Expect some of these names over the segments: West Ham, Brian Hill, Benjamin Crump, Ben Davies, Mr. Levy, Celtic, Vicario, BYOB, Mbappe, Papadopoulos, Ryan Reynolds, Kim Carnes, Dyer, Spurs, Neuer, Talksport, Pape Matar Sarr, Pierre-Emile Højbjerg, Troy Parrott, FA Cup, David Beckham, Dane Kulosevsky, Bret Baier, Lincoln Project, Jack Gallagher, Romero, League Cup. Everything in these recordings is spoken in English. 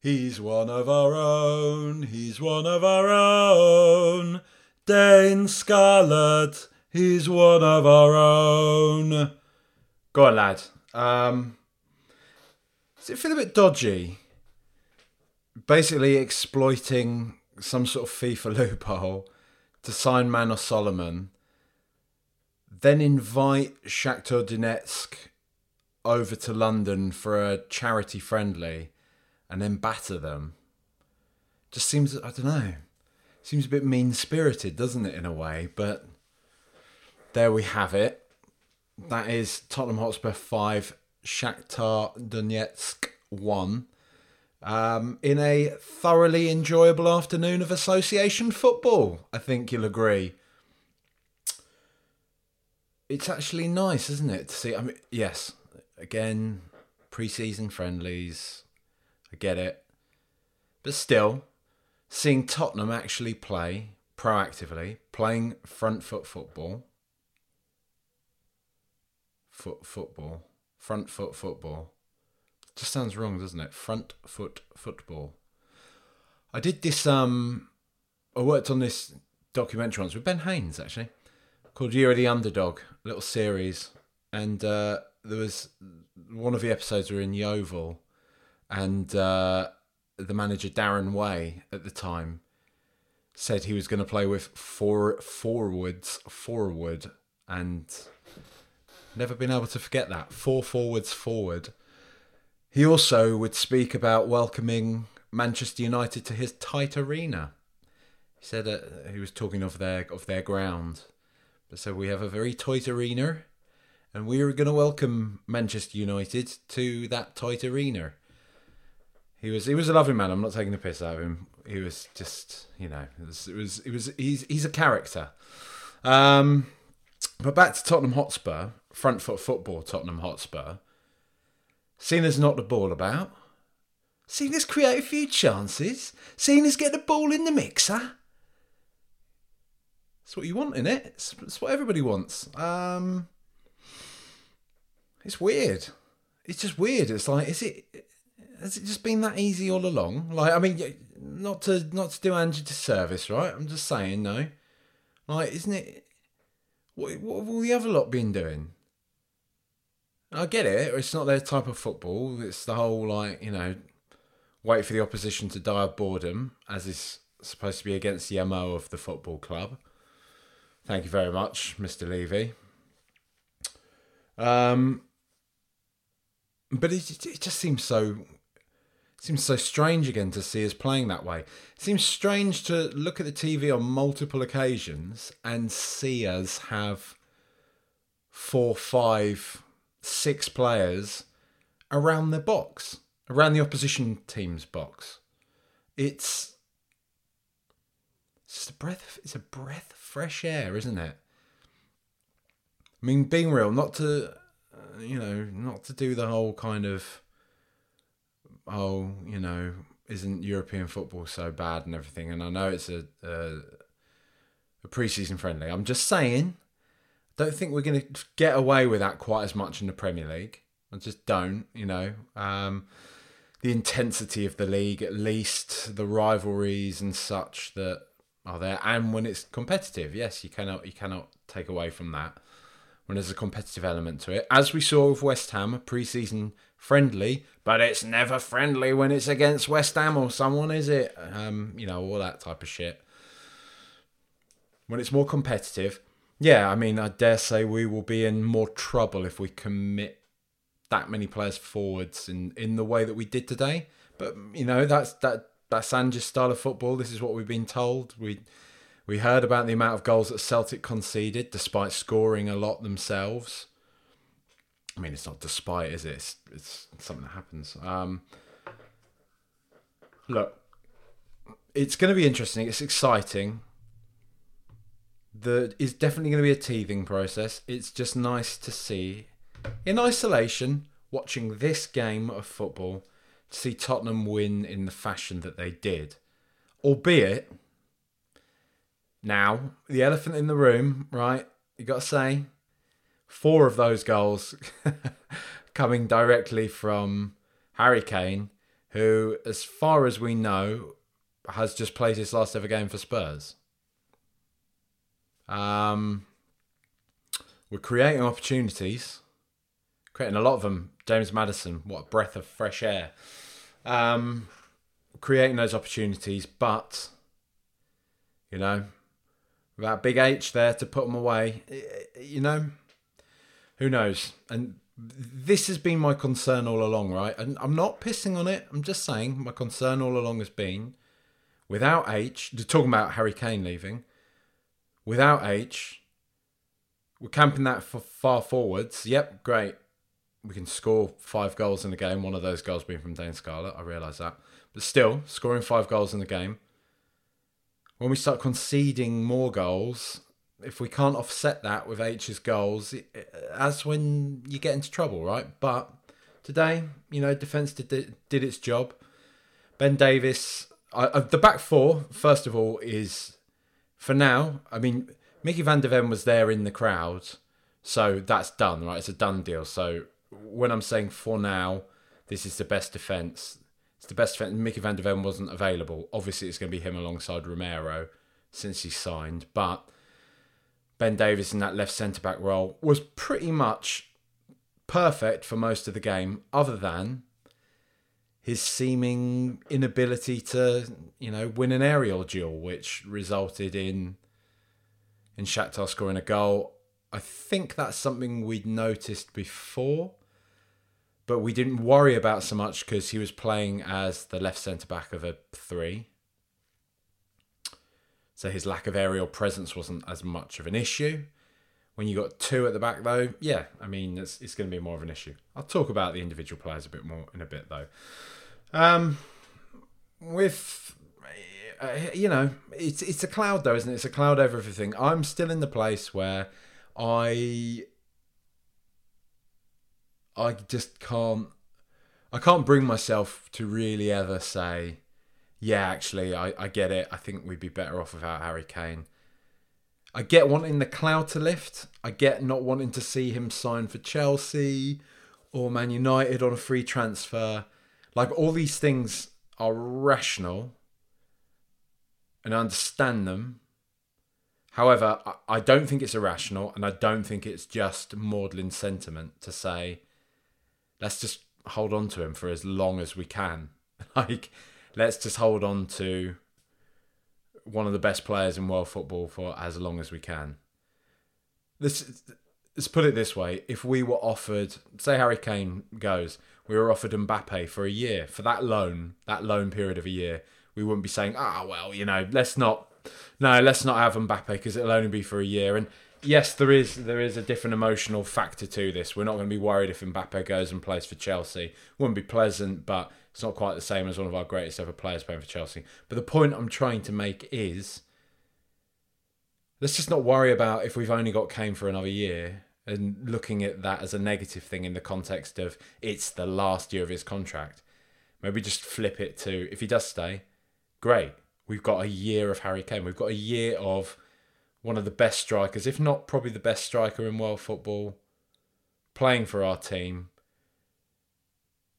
He's one of our own, he's one of our own. Dane Scarlett, he's one of our own. Go on, lad. Does it feel a bit dodgy? Basically exploiting some sort of FIFA loophole to sign Mano Solomon, then invite Shakhtar Donetsk over to London for a charity friendly, and then batter them. Just seems, I don't know, seems a bit mean-spirited, doesn't it, in a way? But there we have it. That is Tottenham Hotspur 5, Shakhtar Donetsk 1. In a thoroughly enjoyable afternoon of association football, I think you'll agree. It's actually nice, isn't it, to see? I mean, yes, again, pre-season friendlies, I get it. But still, seeing Tottenham actually play proactively, playing front foot football. Front foot football. Just sounds wrong, doesn't it? Front foot football. I did this, I worked on this documentary once with Ben Haynes, actually, called Year of the Underdog, a little series. And there was one of the episodes were in Yeovil. And the manager, Darren Way, at the time, said he was going to play with forward, and never been able to forget that. 4 forwards forward. He also would speak about welcoming Manchester United to his tight arena. He said he was talking of their ground. But so we have a very tight arena, and we are going to welcome Manchester United to that tight arena. He was a lovely man. I'm not taking the piss out of him. He was just, you know, he's a character. But back to Tottenham Hotspur, front foot football. Tottenham Hotspur, seeing us knock the ball about, seeing us create a few chances, seeing us get the ball in the mixer. That's what you want, innit? It's what everybody wants. It's weird. It's just weird. It's like, is it? Has it just been that easy all along? Like, I mean, not to do Ange a disservice, right? I'm just saying, no. Like, isn't it? What have all the other lot been doing? I get it. It's not their type of football. It's the whole, like, you know, wait for the opposition to die of boredom, as is supposed to be against the MO of the football club. Thank you very much, Mr. Levy. But it just seems so. It seems so strange again to see us playing that way. It seems strange to look at the TV on multiple occasions and see us have 4, 5, 6 players around their box, around the opposition team's box. It's a breath of fresh air, isn't it? I mean, being real, not to do the whole kind of, oh, you know, isn't European football so bad and everything? And I know it's a pre-season friendly. I'm just saying, I don't think we're going to get away with that quite as much in the Premier League. I just don't, you know. The intensity of the league, at least, the rivalries and such that are there. And when it's competitive, yes, you cannot take away from that. When there's a competitive element to it. As we saw with West Ham, a pre-season friendly, but it's never friendly when it's against West Ham or someone, is it? You know, all that type of shit. When it's more competitive, yeah, I mean, I dare say we will be in more trouble if we commit that many players forwards in the way that we did today. But, you know, that's Ange's style of football. This is what we've been told. We heard about the amount of goals that Celtic conceded, despite scoring a lot themselves. I mean, it's not despite, is it? It's something that happens. Look, it's going to be interesting. It's exciting. It's definitely going to be a teething process. It's just nice to see, in isolation, watching this game of football, to see Tottenham win in the fashion that they did. Albeit, now, the elephant in the room, right? You got to say, 4 of those goals coming directly from Harry Kane, who, as far as we know, has just played his last ever game for Spurs. We're creating opportunities, creating a lot of them. James Maddison, what a breath of fresh air. Creating those opportunities, but, you know, without Big H there to put them away, you know, who knows? And this has been my concern all along, right? And I'm not pissing on it. I'm just saying my concern all along has been, without H, talking about Harry Kane leaving, without H, we're camping that for far forwards. Yep, great. We can score 5 goals in the game. One of those goals being from Dane Scarlett. I realise that. But still, scoring 5 goals in the game. When we start conceding more goals, if we can't offset that with H's goals, that's when you get into trouble, right? But today, you know, defence did its job. Ben Davies, the back four, first of all, is, for now, I mean, Micky van de Ven was there in the crowd, so that's done, right? It's a done deal. So when I'm saying for now, this is the best defence. It's the best defence. Micky van de Ven wasn't available. Obviously, it's going to be him alongside Romero since he signed. But Ben Davies in that left centre-back role was pretty much perfect for most of the game, other than his seeming inability to, you know, win an aerial duel, which resulted in Shakhtar scoring a goal. I think that's something we'd noticed before, but we didn't worry about so much because he was playing as the left centre-back of a 3. So his lack of aerial presence wasn't as much of an issue. When you got 2 at the back, though, yeah, I mean, it's going to be more of an issue. I'll talk about the individual players a bit more in a bit, though. You know, it's a cloud though, isn't it? It's a cloud over everything. I'm still in the place where I just can't. I can't bring myself to really ever say, yeah, actually, I get it. I think we'd be better off without Harry Kane. I get wanting the cloud to lift. I get not wanting to see him sign for Chelsea or Man United on a free transfer. Like, all these things are rational and I understand them. However, I don't think it's irrational and I don't think it's just maudlin sentiment to say, let's just hold on to him for as long as we can. Like, let's just hold on to one of the best players in world football for as long as we can. Let's put it this way. If we were offered, say Harry Kane goes, we were offered Mbappe for a year, for that loan period of a year, we wouldn't be saying, well, you know, let's not have Mbappe because it'll only be for a year. And yes, there is a different emotional factor to this. We're not going to be worried if Mbappe goes and plays for Chelsea. Wouldn't be pleasant, but it's not quite the same as one of our greatest ever players playing for Chelsea. But the point I'm trying to make is, let's just not worry about if we've only got Kane for another year and looking at that as a negative thing in the context of it's the last year of his contract. Maybe just flip it to, if he does stay, great. We've got a year of Harry Kane. We've got a year of one of the best strikers, if not probably the best striker in world football, playing for our team,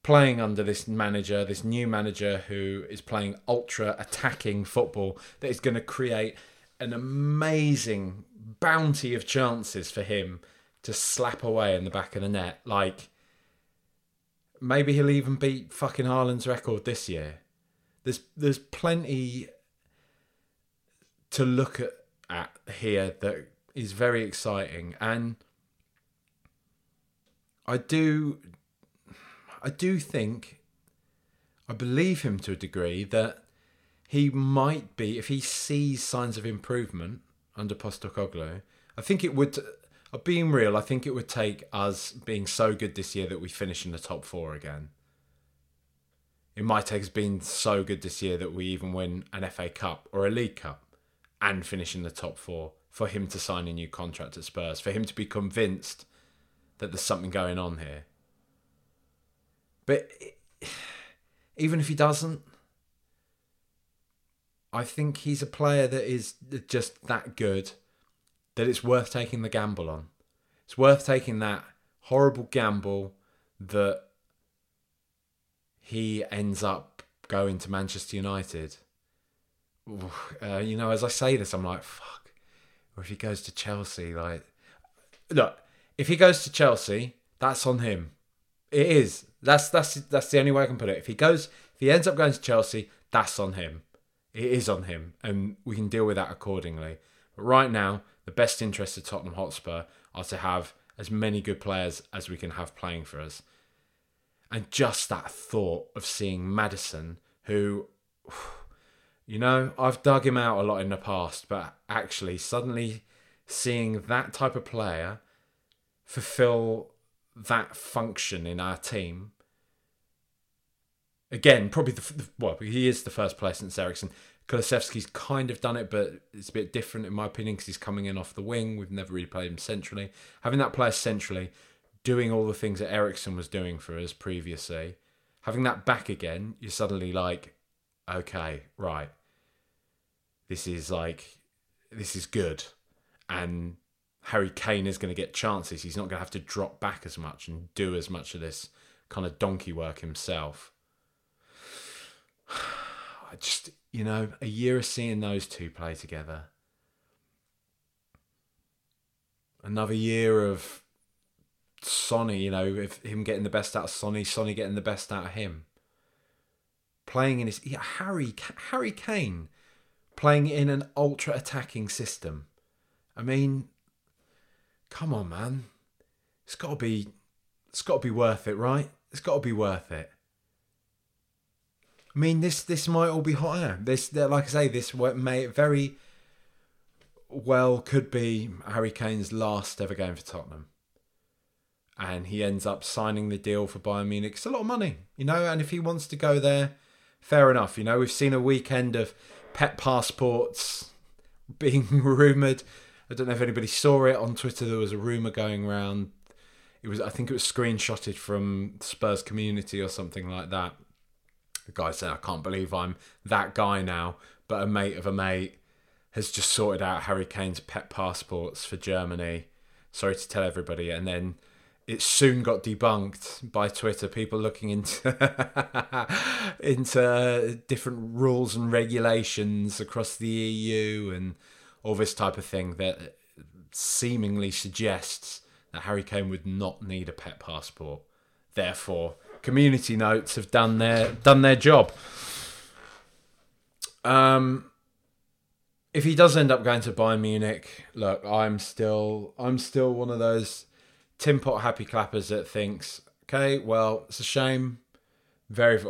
playing under this manager, this new manager who is playing ultra-attacking football that is going to create an amazing bounty of chances for him to slap away in the back of the net. Like, maybe he'll even beat fucking Haaland's record this year. There's plenty to look at here that is very exciting, and I do think, I believe him to a degree, that he might be, if he sees signs of improvement under Postecoglou, I think it would, Being real, I think it would take us being so good this year that we finish in the top four again. It might take us being so good this year that we even win an FA Cup or a League Cup and finish in the top four for him to sign a new contract at Spurs, for him to be convinced that there's something going on here. But even if he doesn't, I think he's a player that is just that good that it's worth taking the gamble on. It's worth taking that horrible gamble that he ends up going to Manchester United. As I say this, I'm like, fuck. Or if he goes to Chelsea, look, if he goes to Chelsea, that's on him. It is. That's the only way I can put it. If he ends up going to Chelsea, that's on him. It is on him, and we can deal with that accordingly. But right now, the best interests of Tottenham Hotspur are to have as many good players as we can have playing for us. And just that thought of seeing Maddison, who, I've dug him out a lot in the past, but actually suddenly seeing that type of player fulfill that function in our team. Again, probably he is the first player since Eriksen. Kulosevsky's kind of done it, but it's a bit different in my opinion because he's coming in off the wing. We've never really played him centrally. Having that player centrally, doing all the things that Eriksen was doing for us previously, having that back again, you're suddenly like, okay, right. This is good. And Harry Kane is going to get chances. He's not going to have to drop back as much and do as much of this kind of donkey work himself. I just, a year of seeing those two play together. Another year of Sonny, if him getting the best out of Sonny, Sonny getting the best out of him. Playing in his... Yeah, Harry Kane playing in an ultra-attacking system. I mean, come on, man. It's got to be worth it, right? It's got to be worth it. I mean, this might all be hot air. Like I say, this may very well could be Harry Kane's last ever game for Tottenham. And he ends up signing the deal for Bayern Munich. It's a lot of money, and if he wants to go there, fair enough. We've seen a weekend of pet passports being rumoured. I don't know if anybody saw it on Twitter. There was a rumour going around. I think it was screenshotted from Spurs community or something like that. The guy said, I can't believe I'm that guy now, but a mate of a mate has just sorted out Harry Kane's pet passports for Germany. Sorry to tell everybody. And then it soon got debunked by Twitter, people looking into into different rules and regulations across the EU and all this type of thing that seemingly suggests that Harry Kane would not need a pet passport. Therefore, community notes have done their job. If he does end up going to Bayern Munich, look, I'm still one of those tin pot happy clappers that thinks, okay, well, it's a shame. Not at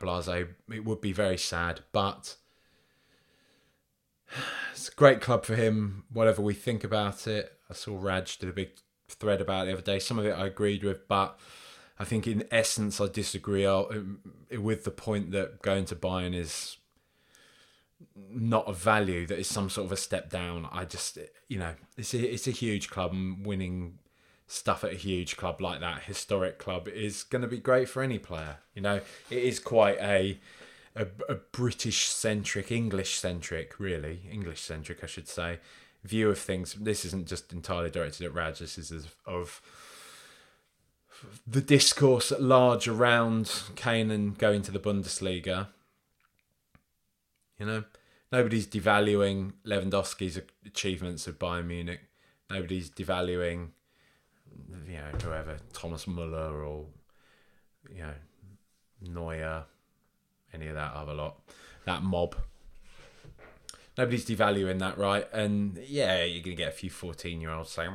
Blasé. It would be very sad, but it's a great club for him. Whatever we think about it, I saw Raj did a big thread about it the other day. Some of it I agreed with, but I think in essence I disagree with the point that going to Bayern is not a value, that is some sort of a step down. I just, it's a huge club, and winning stuff at a huge club like that, historic club, is going to be great for any player. It is quite a British-centric, English-centric, really, English-centric I should say, view of things. This isn't just entirely directed at Raj, this is of the discourse at large around Kane and going to the Bundesliga. Nobody's devaluing Lewandowski's achievements at Bayern Munich. Nobody's devaluing, whoever, Thomas Müller or, Neuer, any of that other lot, that mob. Nobody's devaluing that, right? And yeah, you're going to get a few 14-year-olds saying,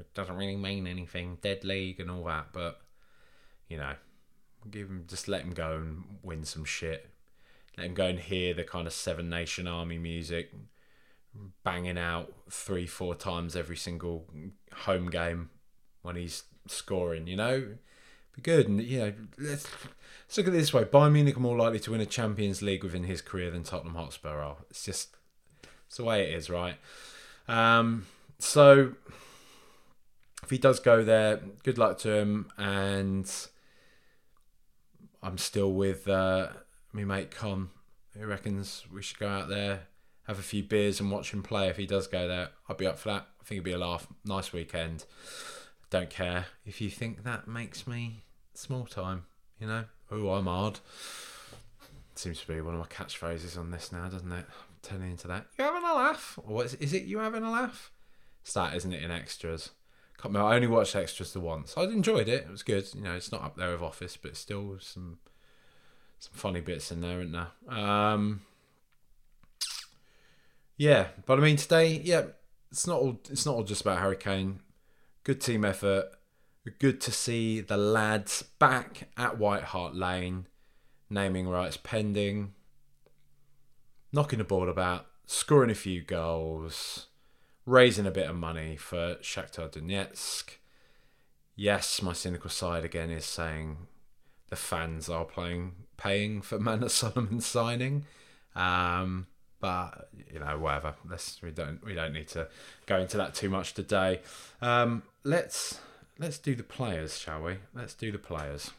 it doesn't really mean anything, dead league and all that. But, just let him go and win some shit. Let him go and hear the kind of Seven Nation Army music banging out 3-4 times every single home game when he's scoring, you know? Be good. And, you know, let's look at it this way. Bayern Munich are more likely to win a Champions League within his career than Tottenham Hotspur are. It's just, it's the way it is, right? So if he does go there, good luck to him. And I'm still with me mate Con, who reckons we should go out there, have a few beers and watch him play. If he does go there, I'd be up for that. I think it'd be a laugh. Nice weekend. Don't care if you think that makes me small time, you know? Oh, I'm hard. Seems to be one of my catchphrases on this now, doesn't it? I'm turning into that. You having a laugh? Or what is it, you having a laugh? It's that, isn't it, in Extras? Can't remember. I only watched Extras the once. I enjoyed it. It was good. You know, it's not up there with Office, but still some funny bits in there, isn't there? Yeah, but I mean today, yeah, it's not all just about Harry Kane. Good team effort. Good to see the lads back at White Hart Lane. Naming rights pending. Knocking the ball about. Scoring a few goals. Raising a bit of money for Shakhtar Donetsk. Yes, my cynical side again is saying the fans are paying for Mano Solomon's signing. But you know, whatever. We don't need to go into that too much today. Let's do the players, shall we? Let's do the players.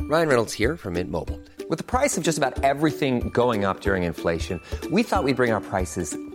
Ryan Reynolds here from Mint Mobile. With the price of just about everything going up during inflation, we thought we'd bring our prices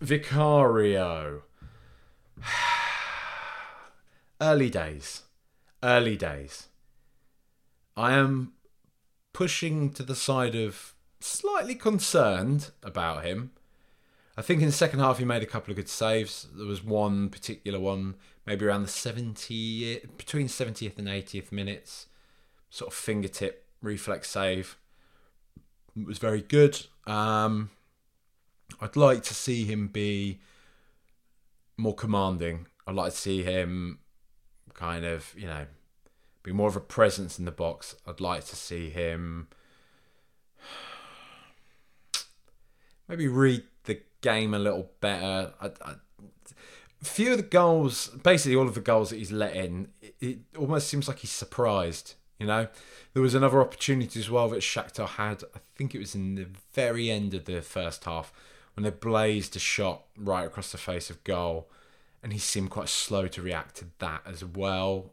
Vicario. Early days. I am pushing to the side of slightly concerned about him. I think in the second half he made a couple of good saves. There was one particular one, maybe around the 70th and 80th minutes, sort of fingertip reflex save. It was very good. I'd like to see him be more commanding. I'd like to see him kind of, you know, be more of a presence in the box. I'd like to see him maybe read the game a little better. Few of the goals, basically all of the goals that he's let in, it almost seems like he's surprised, you know. There was another opportunity as well that Shakhtar had. I think it was in the very end of the first half, when they blazed a shot right across the face of goal, and he seemed quite slow to react to that as well.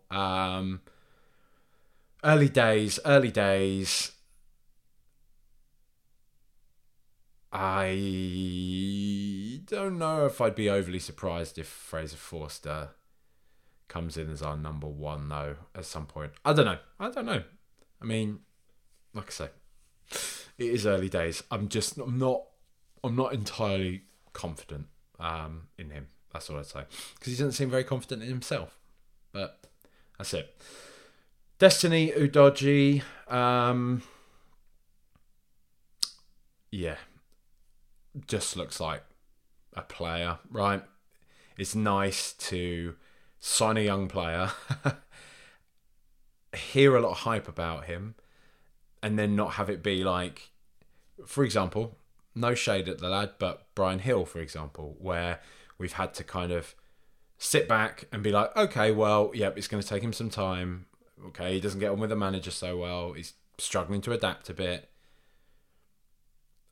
Early days. I don't know if I'd be overly surprised if Fraser Forster comes in as our number one, though, at some point. I don't know. I mean, like I say, it is early days. I'm not entirely confident in him. That's all I'd say. Because he doesn't seem very confident in himself. But that's it. Destiny Udogie. Yeah. Just looks like a player, right? It's nice to sign a young player, hear a lot of hype about him, and then not have it be like, for example, no shade at the lad, but Brian Hill, for example, where we've had to kind of sit back and be like, okay, well, yep, it's going to take him some time. Okay, he doesn't get on with the manager so well. He's struggling to adapt a bit.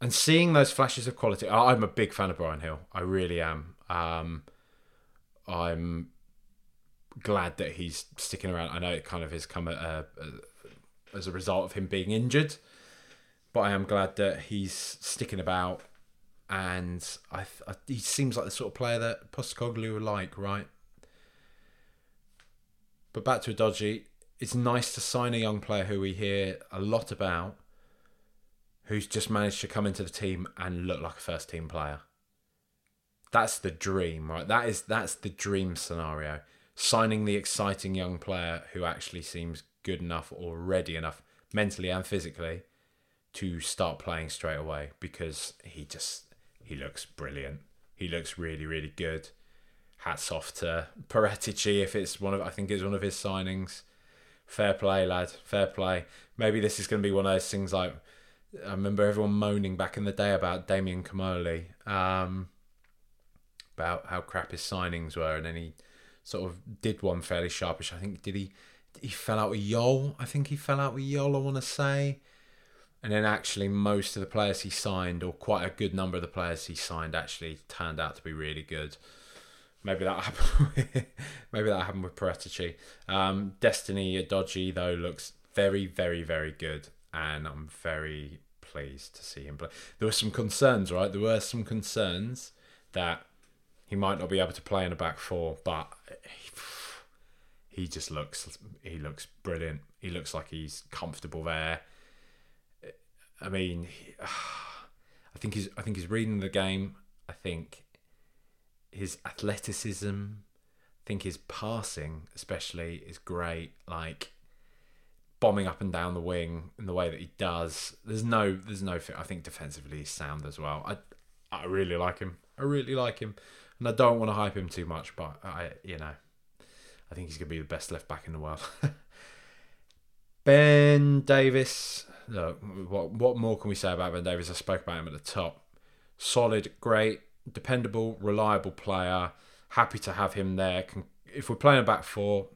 And seeing those flashes of quality, I'm a big fan of Brian Hill. I really am. I'm glad that he's sticking around. I know it kind of has come as a result of him being injured, but I am glad that he's sticking about. And he seems like the sort of player that Postecoglou would like, right? But back to Udogie, it's nice to sign a young player who we hear a lot about, who's just managed to come into the team and look like a first-team player. That's the dream, right? That's the dream scenario. Signing the exciting young player who actually seems good enough or ready enough, mentally and physically, to start playing straight away, because he looks brilliant. He looks really, really good. Hats off to Paratici if it's one of his signings. Fair play, lad. Fair play. Maybe this is going to be one of those things like, I remember everyone moaning back in the day about Damian Comoli, about how crap his signings were, and then he sort of did one fairly sharpish. I think he fell out with Yol. I want to say. And then actually most of the players he signed, or quite a good number of the players he signed, actually turned out to be really good. Maybe that happened with Paratici. Destiny Udogie, though, looks very, very, very good. And I'm very pleased to see him play. There were some concerns, right? There were some concerns that he might not be able to play in a back four, but he just looks brilliant. He looks like he's comfortable there. I mean, I think he's reading the game. I think his athleticism, I think his passing especially is great. Like bombing up and down the wing in the way that he does. There's no fit. I think defensively he's sound as well. I really like him. And I don't want to hype him too much, but I think he's going to be the best left back in the world. Ben Davies. Look, what more can we say about Ben Davies? I spoke about him at the top. Solid, great, dependable, reliable player. Happy to have him there. If we're playing a back four,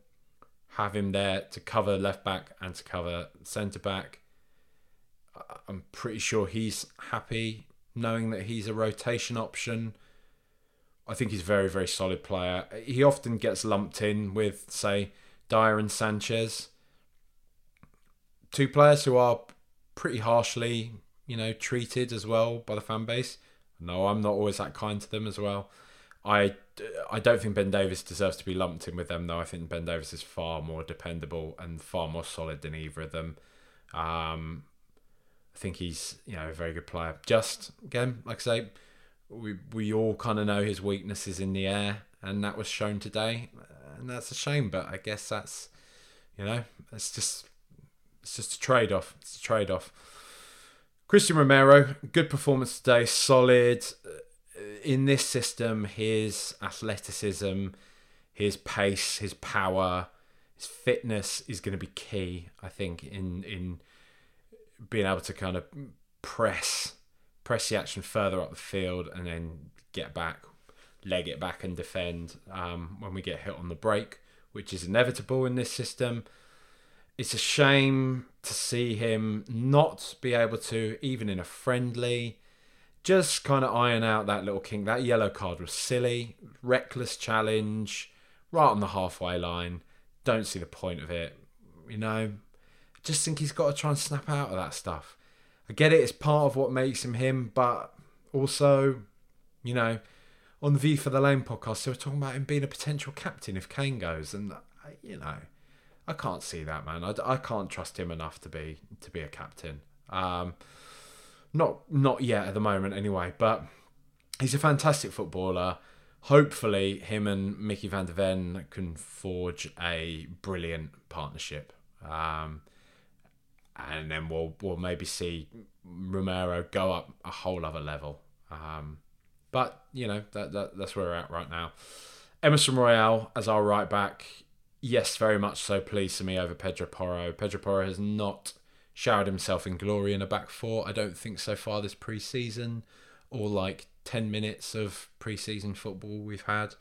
have him there to cover left back and to cover centre back. I'm pretty sure he's happy knowing that he's a rotation option. I think he's a very, very solid player. He often gets lumped in with, say, Dyer and Sanchez. Two players who are pretty harshly, treated as well by the fan base. No, I'm not always that kind to them as well. I don't think Ben Davies deserves to be lumped in with them, though. I think Ben Davies is far more dependable and far more solid than either of them. I think he's, a very good player. Just, again, like I say, we all kind of know his weaknesses in the air, and that was shown today. And that's a shame, but I guess that's, it's just a trade-off. Christian Romero, good performance today, solid. In this system, his athleticism, his pace, his power, his fitness is going to be key, I think, in being able to kind of press the action further up the field and then get back, leg it back and defend when we get hit on the break, which is inevitable in this system. It's a shame to see him not be able to, even in a friendly, just kind of iron out that little kink. That yellow card was silly, reckless challenge, right on the halfway line. Don't see the point of it, Just think he's got to try and snap out of that stuff. I get it, it's part of what makes him him, but also, on the V for the Lane podcast, they were talking about him being a potential captain if Kane goes, and, I can't see that, man. I can't trust him enough to be a captain. Not yet at the moment, anyway. But he's a fantastic footballer. Hopefully, him and Micky van de Ven can forge a brilliant partnership, and then we'll maybe see Romero go up a whole other level. But that's where we're at right now. Emerson Royale as our right back. Yes, very much so pleased to me over Pedro Porro. Pedro Porro has not showered himself in glory in a back four, I don't think, so far this pre-season, or like 10 minutes of pre-season football we've had.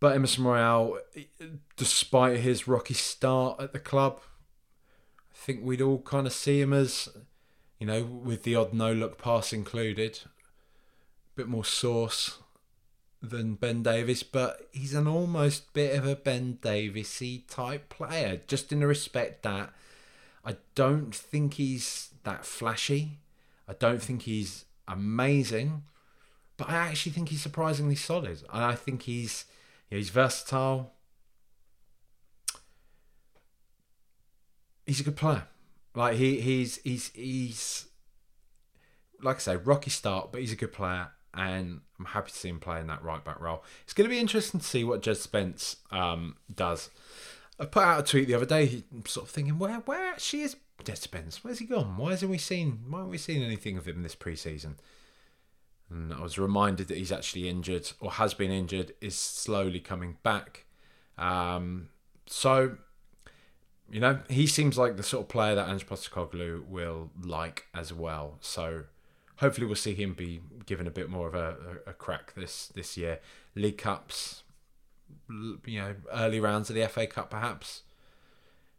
But Emerson Royale, despite his rocky start at the club, I think we'd all kind of see him as, you know, with the odd no-look pass included. A bit more sauce than Ben Davies, but he's an almost bit of a Ben Davies-y type player, just in the respect that I don't think he's that flashy. I don't think he's amazing, but I actually think he's surprisingly solid. And I think he's versatile. He's a good player. Like he's like I say, rocky start, but he's a good player, and I'm happy to see him play in that right back role. It's going to be interesting to see what Jed Spence does. I put out a tweet the other day, sort of thinking, where actually is Jed Spence? Where's he gone? Why aren't we seeing anything of him this pre-season? And I was reminded that he's actually injured, or has been injured, is slowly coming back. So, you know, he seems like the sort of player that Ange Postecoglou will like as well. So hopefully we'll see him be given a bit more of a crack this year. League Cups, you know, early rounds of the FA Cup perhaps.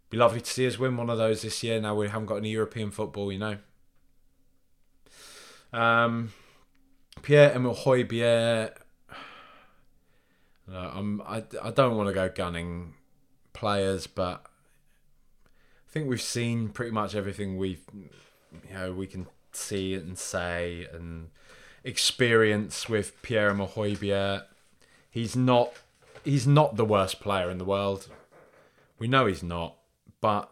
Be lovely to see us win one of those this year. Now we haven't got any European football, you know. Pierre-Emile Højbjerg. I don't want to go gunning players, but I think we've seen pretty much everything we can see and say and experience with Pierre-Emile Højbjerg. He's not the worst player in the world. We know he's not, but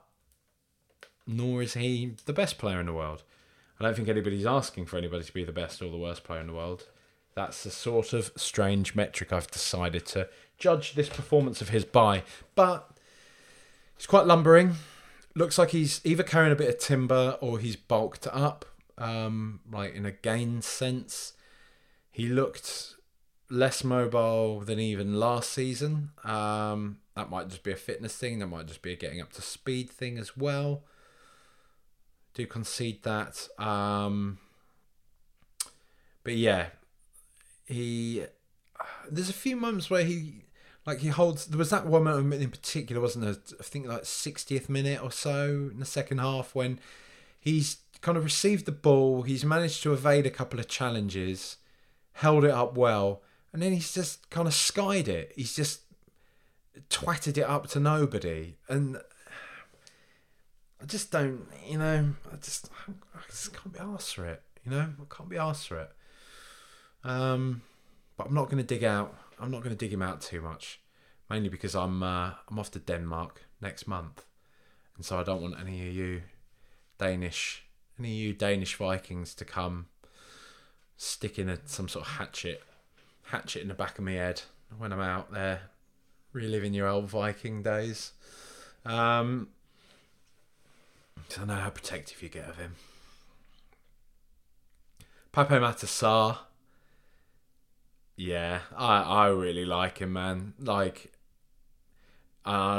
nor is he the best player in the world. I don't think anybody's asking for anybody to be the best or the worst player in the world. That's the sort of strange metric I've decided to judge this performance of his by. But it's quite lumbering. Looks like he's either carrying a bit of timber or he's bulked up, like in a gain sense. He looked less mobile than even last season. That might just be a fitness thing. That might just be a getting up to speed thing as well. Do concede that. But yeah, there's a few moments where he holds. There was that one moment in particular, wasn't there? I think like 60th minute or so in the second half when he's kind of received the ball. He's managed to evade a couple of challenges, held it up well. And then he's just kind of skied it. He's just twatted it up to nobody. And I just don't, you know, I just can't be arsed for it, you know. I can't be arsed for it. But I'm not going to dig him out too much. Mainly because I'm off to Denmark next month. And so I don't want any of you Danish Vikings to come sticking some sort of hatchet in the back of my head when I'm out there. Reliving your old Viking days. I know how protective you get of him. Pape Matar Sarr. Yeah, I really like him, man. I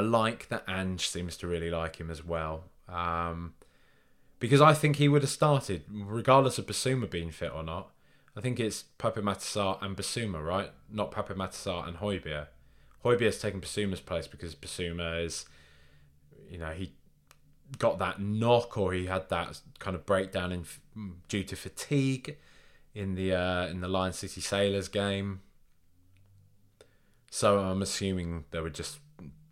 like that Ange seems to really like him as well. Because I think he would have started, regardless of Bissouma being fit or not. I think it's Pape Matar Sarr and Bissouma, right? Not Pape Matar Sarr and Højbjerg. Højbjerg's taken Bissouma's place because Bissouma is, you know, he got that knock, or he had that kind of breakdown due to fatigue in the Lion City Sailors game. So I'm assuming they were just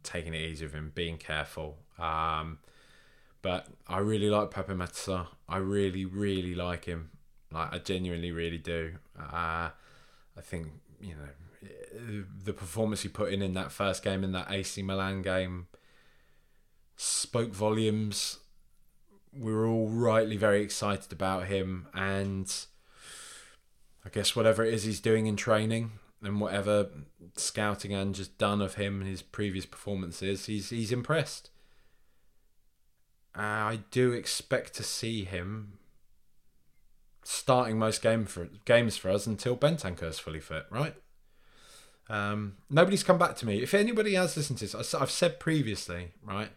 taking it easy with him, being careful. But I really like Pape Matar Sarr. I really, really like him. Like I genuinely, really do. I think, you know, the performance he put in that first game, in that AC Milan game, spoke volumes. We were all rightly very excited about him, and I guess whatever it is he's doing in training and whatever scouting Ange has done of him and his previous performances, he's impressed. I do expect to see him starting most games for us until Bentancur's fully fit, right? Nobody's come back to me. If anybody has listened to this, I've said previously, right?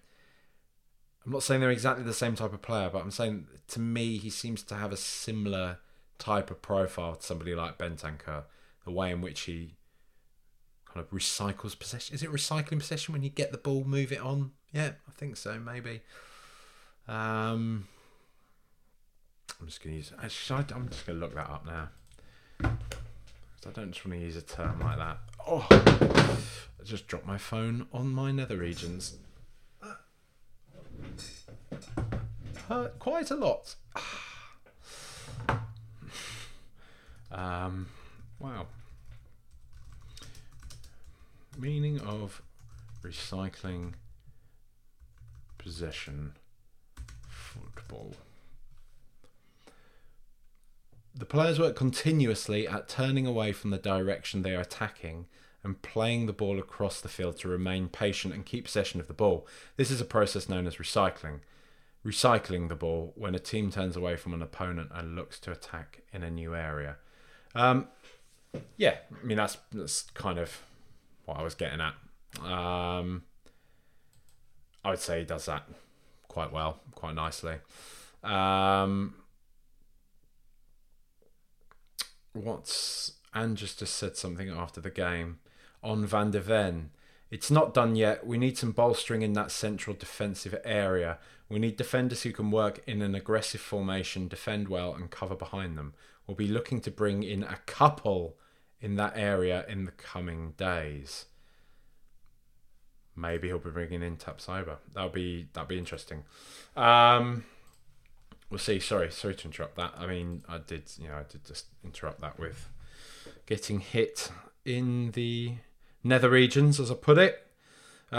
I'm not saying they're exactly the same type of player, but I'm saying to me he seems to have a similar type of profile to somebody like Bentancur. The way in which he kind of recycles possession. Is it recycling possession when you get the ball, move it on? Yeah, I think so, maybe. I'm just going to use... I'm just going to look that up now. I don't just want to use a term like that. Oh, I just dropped my phone on my nether regions. Hurt quite a lot. Wow. Meaning of recycling possession football. The players work continuously at turning away from the direction they are attacking and playing the ball across the field to remain patient and keep possession of the ball. This is a process known as recycling. Recycling the ball when a team turns away from an opponent and looks to attack in a new area. Yeah, I mean, that's kind of what I was getting at. I would say he does that quite well, quite nicely. Ange just said something after the game on Van de Ven. It's not done yet. We need some bolstering in that central defensive area. We need defenders who can work in an aggressive formation, defend well and cover behind them. We'll be looking to bring in a couple in that area in the coming days. Maybe he'll be bringing in Tapsoba. That'll be interesting. We'll see. Sorry to interrupt that. I mean, I did just interrupt that with getting hit in the nether regions, as I put it. But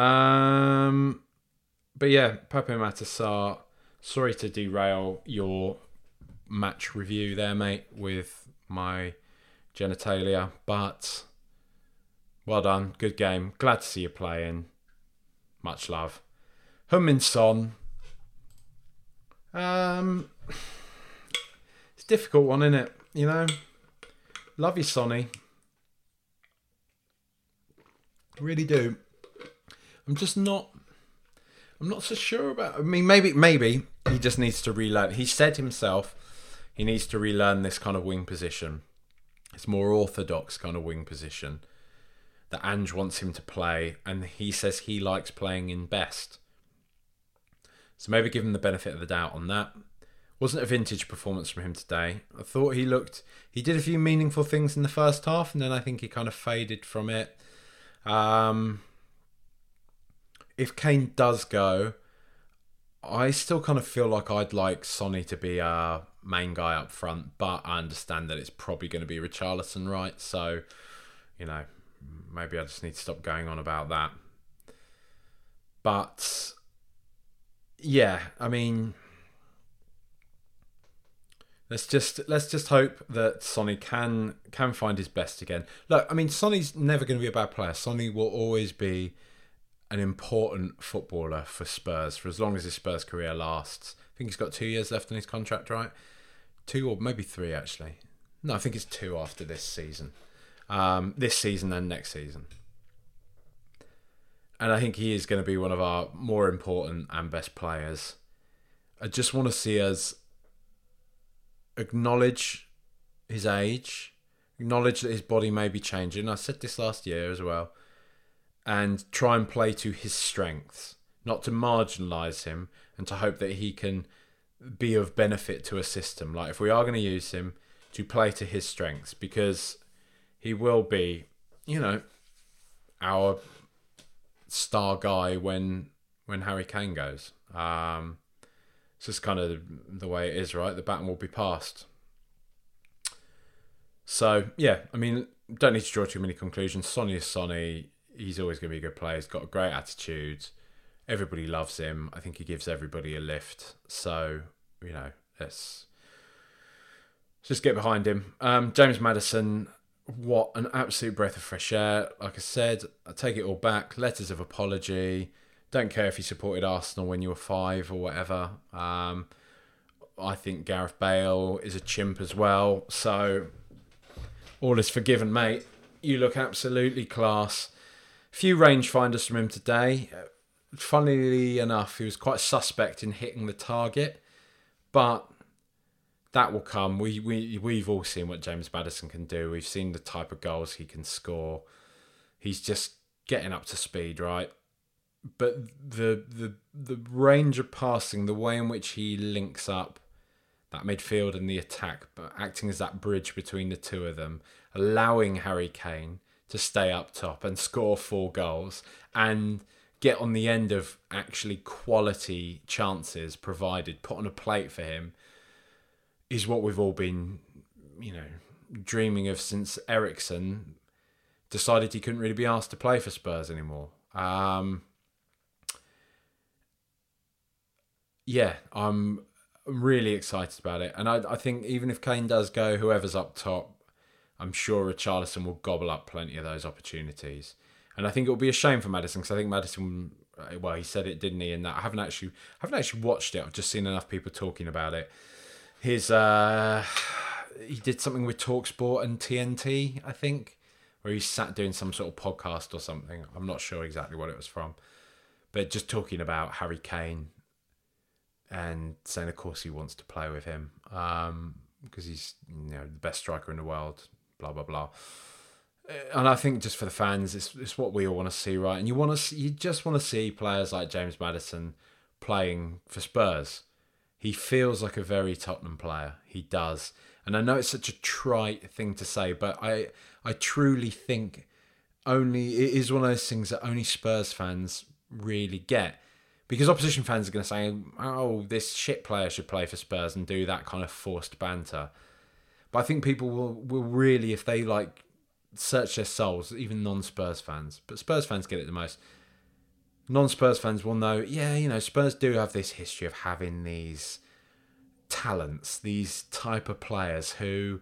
yeah, Pape Matar Sarr, sorry to derail your match review there, mate, with my genitalia, but well done. Good game. Glad to see you playing. Much love. Heung-min Son. It's a difficult one, isn't it? You know, love you, Sonny. Really do. I'm not so sure about. I mean, maybe he just needs to relearn. He said himself, he needs to relearn this kind of wing position. It's more orthodox kind of wing position that Ange wants him to play, and he says he likes playing in best. So maybe give him the benefit of the doubt on that. Wasn't a vintage performance from him today. I thought he did a few meaningful things in the first half, and then I think he kind of faded from it. If Kane does go, I still kind of feel like I'd like Sonny to be our main guy up front, but I understand that it's probably going to be Richarlison, right? So, you know, maybe I just need to stop going on about that. But... yeah, I mean, let's just hope that Sonny can find his best again. Look, I mean, Sonny's never going to be a bad player. Sonny will always be an important footballer for Spurs for as long as his Spurs career lasts. I think he's got 2 years left on his contract, right? 2 or maybe 3, actually. No, I think it's 2 after this season. This season and next season. And I think he is going to be one of our more important and best players. I just want to see us acknowledge his age, acknowledge that his body may be changing. I said this last year as well. And try and play to his strengths, not to marginalise him and to hope that he can be of benefit to a system. Like, if we are going to use him, to play to his strengths, because he will be, you know, our... star guy when Harry Kane goes. It's just kind of the way it is, right? The baton will be passed. So, yeah, I mean, don't need to draw too many conclusions. Sonny is Sonny. He's always going to be a good player. He's got a great attitude. Everybody loves him. I think he gives everybody a lift. So, you know, let's just get behind him. James Maddison... what an absolute breath of fresh air. Like I said, I take it all back. Letters of apology. Don't care if you supported Arsenal when you were 5 or whatever. I think Gareth Bale is a chimp as well. So all is forgiven, mate. You look absolutely class. Few rangefinders from him today. Funnily enough, he was quite suspect in hitting the target. But... that will come. We've all seen what James Maddison can do. We've seen the type of goals he can score. He's just getting up to speed, right? But the range of passing, the way in which he links up, that midfield and the attack, but acting as that bridge between the two of them, allowing Harry Kane to stay up top and score 4 goals and get on the end of actually quality chances provided, put on a plate for him, is what we've all been, you know, dreaming of since Eriksen decided he couldn't really be asked to play for Spurs anymore. Yeah, I'm really excited about it. And I think even if Kane does go, whoever's up top, I'm sure Richarlison will gobble up plenty of those opportunities. And I think it will be a shame for Maddison, because I think Maddison, well, he said it, didn't he, in that. I haven't actually watched it. I've just seen enough people talking about it. His he did something with TalkSport and TNT, I think, where he sat doing some sort of podcast or something. I'm not sure exactly what it was from. But just talking about Harry Kane and saying, of course, he wants to play with him because he's, you know, the best striker in the world, blah, blah, blah. And I think just for the fans, it's what we all want to see, right? And you just want to see players like James Maddison playing for Spurs. He feels like a very Tottenham player. He does. And I know it's such a trite thing to say, but I truly think it is one of those things that only Spurs fans really get. Because opposition fans are going to say, oh, this shit player should play for Spurs, and do that kind of forced banter. But I think people will really, if they like search their souls, even non-Spurs fans, but Spurs fans get it the most. Non-Spurs fans will know, yeah, you know, Spurs do have this history of having these talents, these type of players who,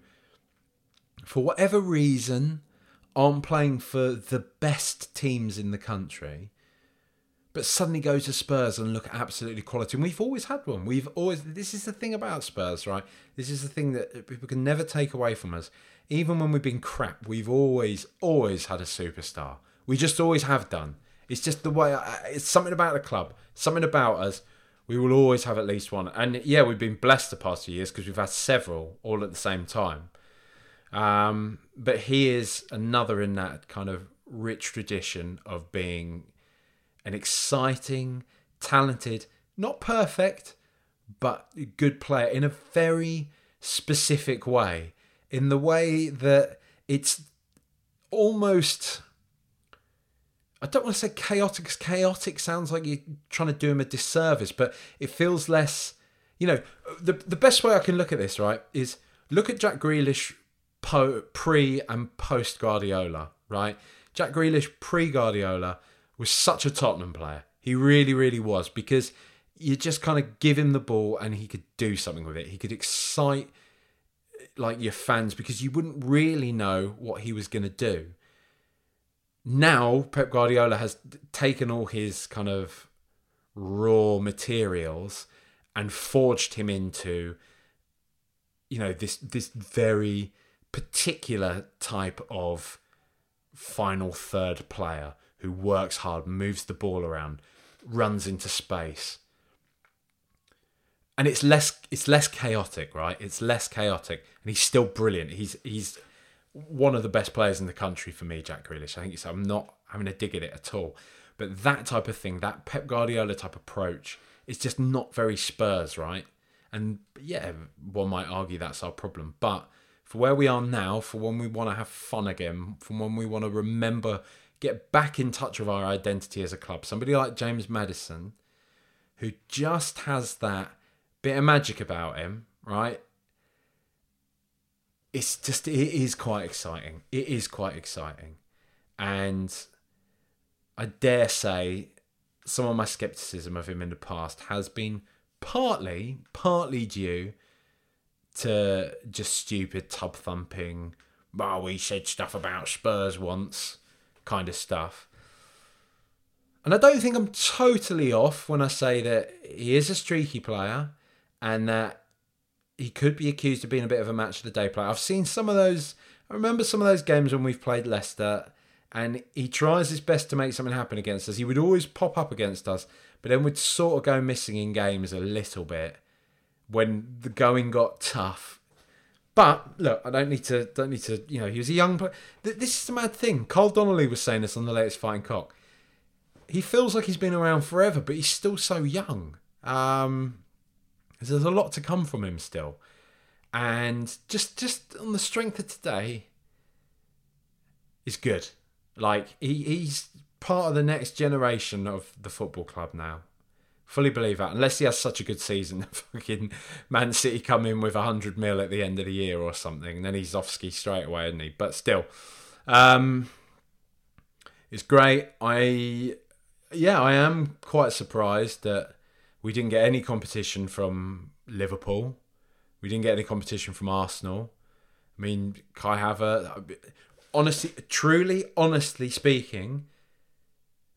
for whatever reason, aren't playing for the best teams in the country, but suddenly go to Spurs and look absolutely quality. And we've always had one. This is the thing about Spurs, right? This is the thing that people can never take away from us. Even when we've been crap, we've always had a superstar. We just always have done. It's just the way, it's something about the club, something about us. We will always have at least one. And yeah, we've been blessed the past few years because we've had several all at the same time. But he is another in that kind of rich tradition of being an exciting, talented, not perfect, but good player in a very specific way. In the way that it's almost, I don't want to say chaotic, because chaotic sounds like you're trying to do him a disservice, but it feels less, you know, the best way I can look at this, right, is look at Jack Grealish pre and post Guardiola, right? Jack Grealish pre Guardiola was such a Tottenham player. He really, really was, because you just kind of give him the ball and he could do something with it. He could excite like your fans because you wouldn't really know what he was going to do. Now, Pep Guardiola has taken all his kind of raw materials and forged him into, you know, this very particular type of final third player who works hard, moves the ball around, runs into space. And it's less chaotic, right? It's less chaotic. And he's still brilliant. He's one of the best players in the country for me, Jack Grealish. I think I'm not having a dig at it at all. But that type of thing, that Pep Guardiola type approach, is just not very Spurs, right? And yeah, one might argue that's our problem. But for where we are now, for when we want to have fun again, for when we want to remember, get back in touch with our identity as a club. Somebody like James Maddison, who just has that bit of magic about him, right? It is quite exciting. It is quite exciting. And I dare say some of my scepticism of him in the past has been partly due to just stupid tub-thumping, well, we said stuff about Spurs once, kind of stuff. And I don't think I'm totally off when I say that he is a streaky player and that he could be accused of being a bit of a match of the day player. I've seen some of those. I remember some of those games when we've played Leicester and he tries his best to make something happen against us. He would always pop up against us, but then would sort of go missing in games a little bit when the going got tough. But look, I don't need to. You know, he was a young player. This is the mad thing. Carl Donnelly was saying this on the latest Fighting Cock. He feels like he's been around forever, but he's still so young. There's a lot to come from him still. And just on the strength of today, it's good. Like, he's part of the next generation of the football club now. Fully believe that, unless he has such a good season that fucking Man City come in with 100 mil at the end of the year or something, and then he's off ski straight away, isn't he? But still, it's great. I am quite surprised that we didn't get any competition from Liverpool. We didn't get any competition from Arsenal. I mean, Kai Havertz, honestly speaking,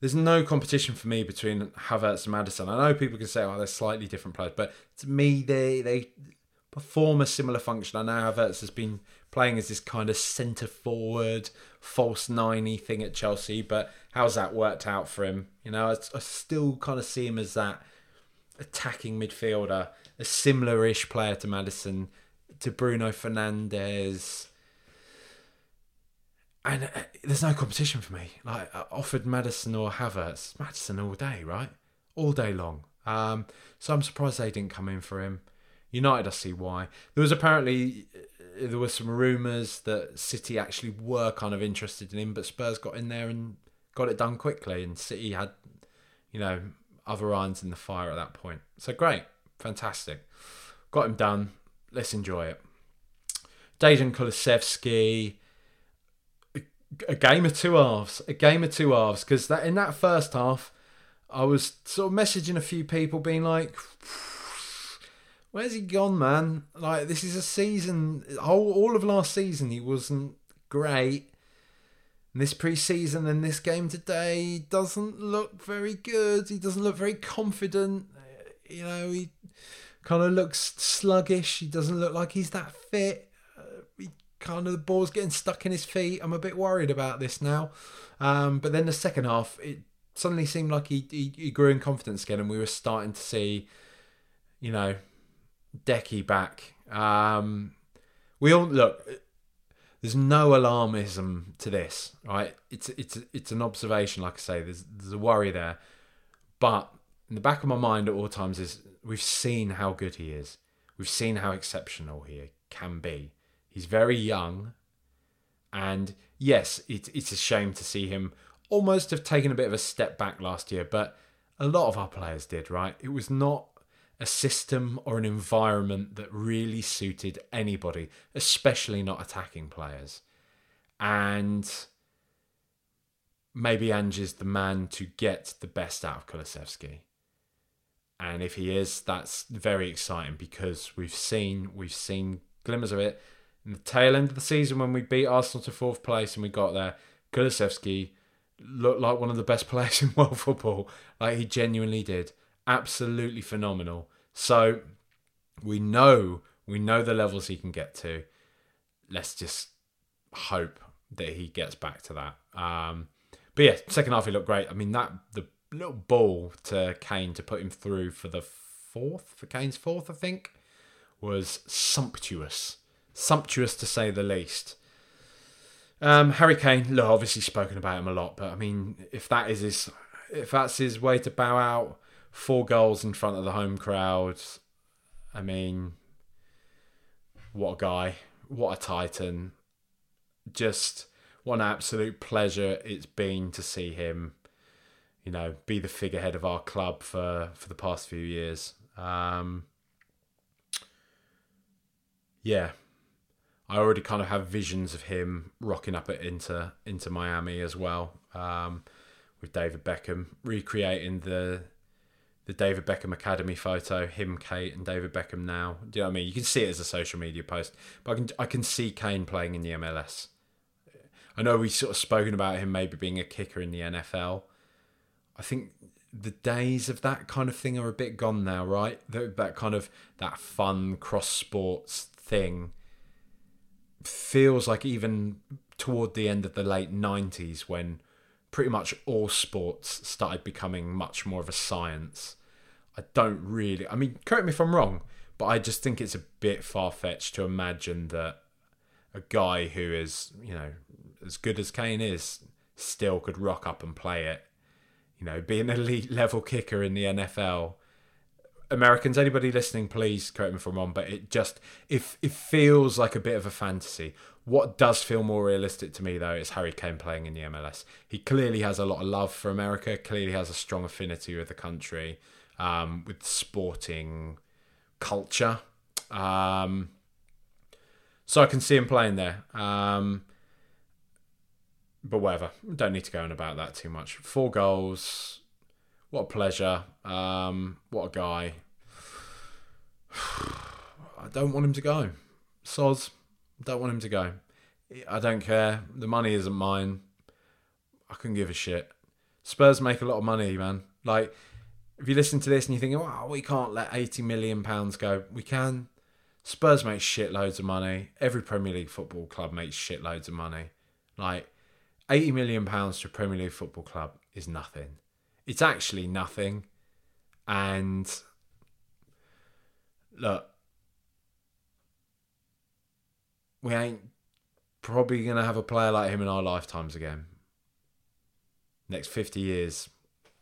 there's no competition for me between Havertz and Maddison. I know people can say, oh, they're slightly different players, but to me, they perform a similar function. I know Havertz has been playing as this kind of centre-forward, false 9-y thing at Chelsea, but how's that worked out for him? You know, I still kind of see him as that attacking midfielder, a similar-ish player to Maddison, to Bruno Fernandes. And there's no competition for me. Like, I offered Maddison or Havertz. Maddison all day, right? All day long. So I'm surprised they didn't come in for him. United, I see why. There were some rumours that City actually were kind of interested in him, but Spurs got in there and got it done quickly. And City had, you know, other irons in the fire at that point. So great. Fantastic. Got him done. Let's enjoy it. Dane Kulosevsky. A game of two halves, because that in that first half, I was sort of messaging a few people being like, where's he gone, man? Like, this is a season, all of last season he wasn't great. And this pre-season and this game today, he doesn't look very good. He doesn't look very confident. You know, he kind of looks sluggish. He doesn't look like he's that fit. Kind of the ball's getting stuck in his feet. I'm a bit worried about this now. But then the second half, it suddenly seemed like he grew in confidence again, and we were starting to see, you know, Decky back. There's no alarmism to this, right? It's an observation, like I say. There's a worry there, but in the back of my mind at all times is we've seen how good he is. We've seen how exceptional he can be. He's very young, and yes, it's a shame to see him almost have taken a bit of a step back last year, but a lot of our players did, right? It was not a system or an environment that really suited anybody, especially not attacking players. And maybe Ange is the man to get the best out of Kulosevsky. And if he is, that's very exciting, because we've seen glimmers of it. In the tail end of the season, when we beat Arsenal to 4th place and we got there, Kulosevsky looked like one of the best players in world football. Like, he genuinely did. Absolutely phenomenal. So we know the levels he can get to. Let's just hope that he gets back to that. But yeah, second half he looked great. I mean, the little ball to Kane to put him through for Kane's 4th, I think, was sumptuous. Sumptuous to say the least. Harry Kane, look, obviously spoken about him a lot, but I mean, if that's his way to bow out, 4 goals in front of the home crowd, I mean, what a guy, what a titan. Just what an absolute pleasure it's been to see him, you know, be the figurehead of our club for the past few years. Yeah. I already kind of have visions of him rocking up at into Miami as well, with David Beckham, recreating the David Beckham Academy photo, him, Kate, and David Beckham now. Do you know what I mean? You can see it as a social media post, but I can see Kane playing in the MLS. I know we've sort of spoken about him maybe being a kicker in the NFL. I think the days of that kind of thing are a bit gone now, right? That fun cross-sports thing feels like even toward the end of the late 90s, when pretty much all sports started becoming much more of a science. Correct me if I'm wrong, but I just think it's a bit far-fetched to imagine that a guy who is, you know, as good as Kane is still could rock up and play it, you know, be an elite level kicker in the NFL Americans, anybody listening, please correct me if I'm wrong, but it just, it feels like a bit of a fantasy. What does feel more realistic to me, though, is Harry Kane playing in the MLS. He clearly has a lot of love for America, clearly has a strong affinity with the country, with sporting culture. So I can see him playing there. But whatever, don't need to go on about that too much. 4 goals, what a pleasure, what a guy. I don't want him to go. Soz, don't want him to go. I don't care, the money isn't mine. I couldn't give a shit. Spurs make a lot of money, man. Like, if you listen to this and you're thinking, oh, we can't let £80 million go, we can. Spurs make shitloads of money. Every Premier League football club makes shitloads of money. Like, £80 million to a Premier League football club is nothing. It's actually nothing. And look, we ain't probably going to have a player like him in our lifetimes again. Next 50 years.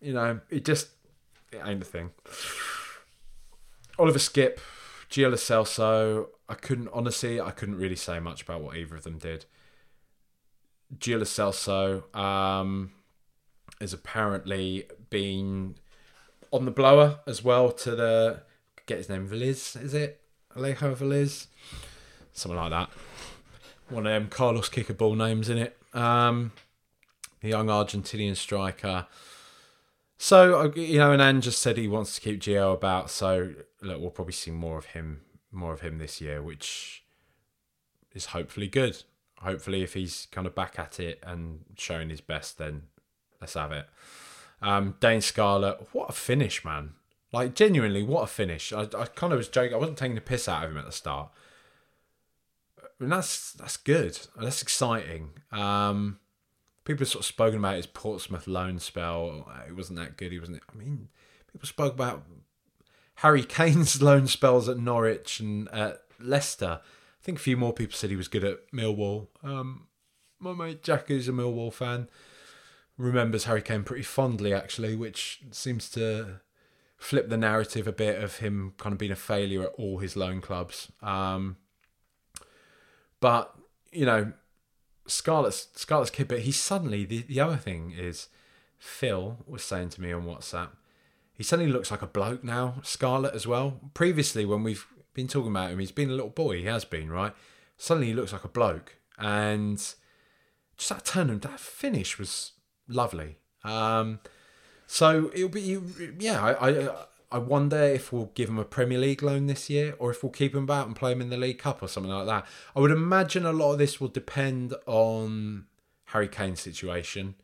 You know, it ain't a thing. Oliver Skipp, Gio Lo Celso, I couldn't really say much about what either of them did. Gio Lo Celso has apparently been on the blower as well to the, get his name, Veliz, is it? Alejo Veliz? Something like that. One of them Carlos Kickerball names, in it. The young Argentinian striker. So, you know, and Ange just said he wants to keep Gio about, so look, we'll probably see more of him this year, which is hopefully good. Hopefully, if he's kind of back at it and showing his best, then let's have it. Dane Scarlett, what a finish, man. Like, genuinely, what a finish. I kind of was joking. I wasn't taking the piss out of him at the start. And that's good. That's exciting. People have sort of spoken about his Portsmouth loan spell. It wasn't that good. I mean, people spoke about Harry Kane's loan spells at Norwich and at Leicester. I think a few more people said he was good at Millwall. My mate Jack, who's a Millwall fan, remembers Harry Kane pretty fondly, actually, which seems to flip the narrative a bit of him kind of being a failure at all his loan clubs. But, you know, Scarlett's kid, but he's suddenly, the other thing is, Phil was saying to me on WhatsApp, he suddenly looks like a bloke now, Scarlett as well. Previously, when we've been talking about him, he's been a little boy, he has been, right? Suddenly he looks like a bloke, and just that turn, that finish was lovely. So it'll be, yeah, I wonder if we'll give him a Premier League loan this year, or if we'll keep him back and play him in the League Cup or something like that. I would imagine a lot of this will depend on Harry Kane's situation.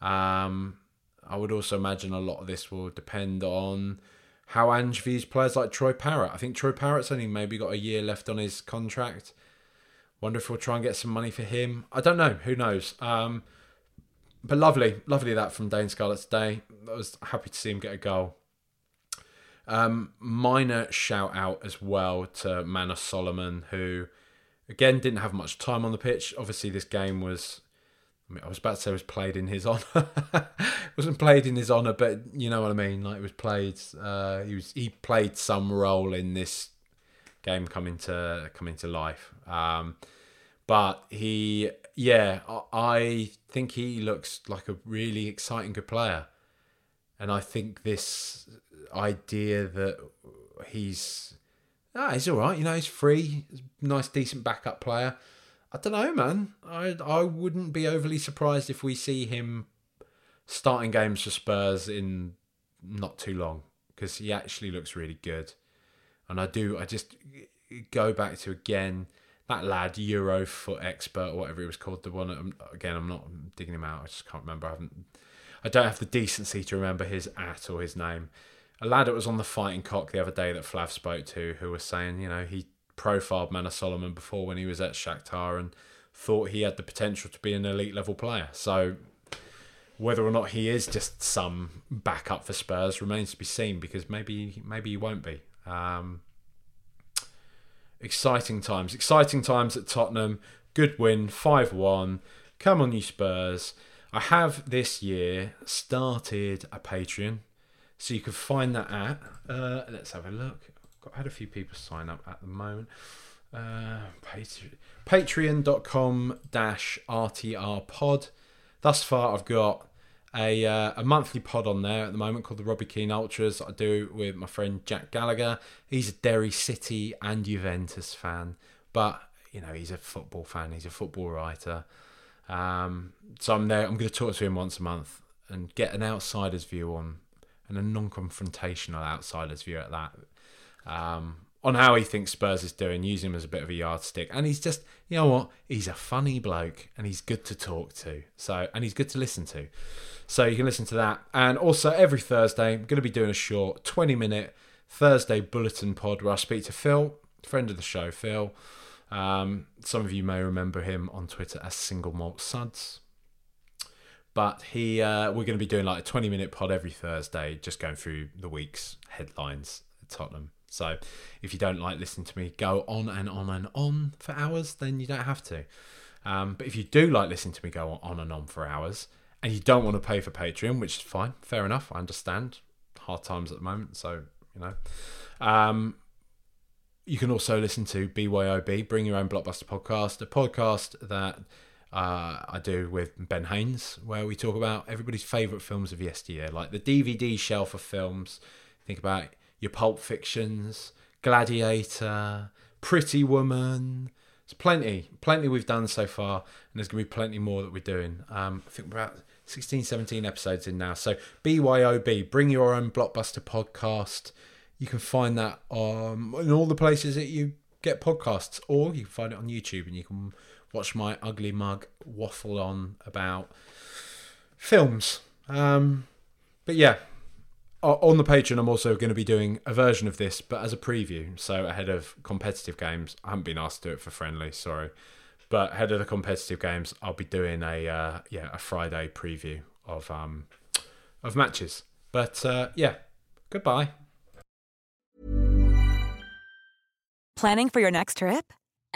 I would also imagine a lot of this will depend on how Ange views players like Troy Parrott. I think Troy Parrott's only maybe got a year left on his contract. Wonder if we'll try and get some money for him. I don't know. Who knows? But lovely that from Dane Scarlett today. I was happy to see him get a goal. Minor shout out as well to Mano Solomon, who again didn't have much time on the pitch. Obviously, this game was, I was about to say it was played in his honour. It wasn't played in his honour, but you know what I mean. Like, it was played. He played some role in this game coming to life. But he, yeah, I think he looks like a really exciting good player, and I think this idea that he's all right, you know, he's free, he's a nice decent backup player. I don't know, man. I wouldn't be overly surprised if we see him starting games for Spurs in not too long, because he actually looks really good. And I just go back to, again, that lad, Eurofoot expert or whatever he was called, the one, again, I'm not digging him out, I just can't remember, I don't have the decency to remember his at or his name. A lad that was on the Fighting Cock the other day that Flav spoke to, who was saying, you know, he profiled Mano Solomon before when he was at Shakhtar and thought he had the potential to be an elite level player. So whether or not he is just some backup for Spurs remains to be seen, because maybe he won't be. Exciting times at Tottenham. Good win, 5-1. Come on you Spurs. I have this year started a Patreon. So you can find that at, let's have a look. I've had a few people sign up at the moment. Patreon.com/RTR pod. Thus far, I've got a monthly pod on there at the moment called the Robbie Keane Ultras that I do with my friend Jack Gallagher. He's a Derry City and Juventus fan, but you know, he's a football fan, he's a football writer. So I'm there, I'm going to talk to him once a month and get an outsider's view on, and a non-confrontational outsider's view at that, on how he thinks Spurs is doing, use him as a bit of a yardstick. And he's just, you know what, he's a funny bloke and he's good to talk to. So, and he's good to listen to. So you can listen to that. And also every Thursday, I'm going to be doing a short 20-minute Thursday bulletin pod where I speak to Phil, friend of the show, Phil. Some of you may remember him on Twitter as Single Malt Suds. But he, we're going to be doing like a 20-minute pod every Thursday, just going through the week's headlines at Tottenham. So if you don't like listening to me go on and on and on for hours, then you don't have to. But if you do like listening to me go on and on for hours, and you don't want to pay for Patreon, which is fine, fair enough, I understand. Hard times at the moment, so, you know. You can also listen to BYOB, Bring Your Own Blockbuster Podcast, a podcast that I do with Ben Haynes, where we talk about everybody's favourite films of yesteryear, like the DVD shelf of films. Think about your Pulp Fictions, Gladiator, Pretty Woman. There's plenty we've done so far, and there's going to be plenty more that we're doing. I think we're about 16, 17 episodes in now. So BYOB, Bring Your Own Blockbuster Podcast. You can find that in all the places that you get podcasts, or you can find it on YouTube, and you can watch my ugly mug waffle on about films. But yeah, on the Patreon, I'm also going to be doing a version of this, but as a preview. So ahead of competitive games, I haven't been asked to do it for friendly, sorry. But ahead of the competitive games, I'll be doing a Friday preview of matches. But goodbye. Planning for your next trip?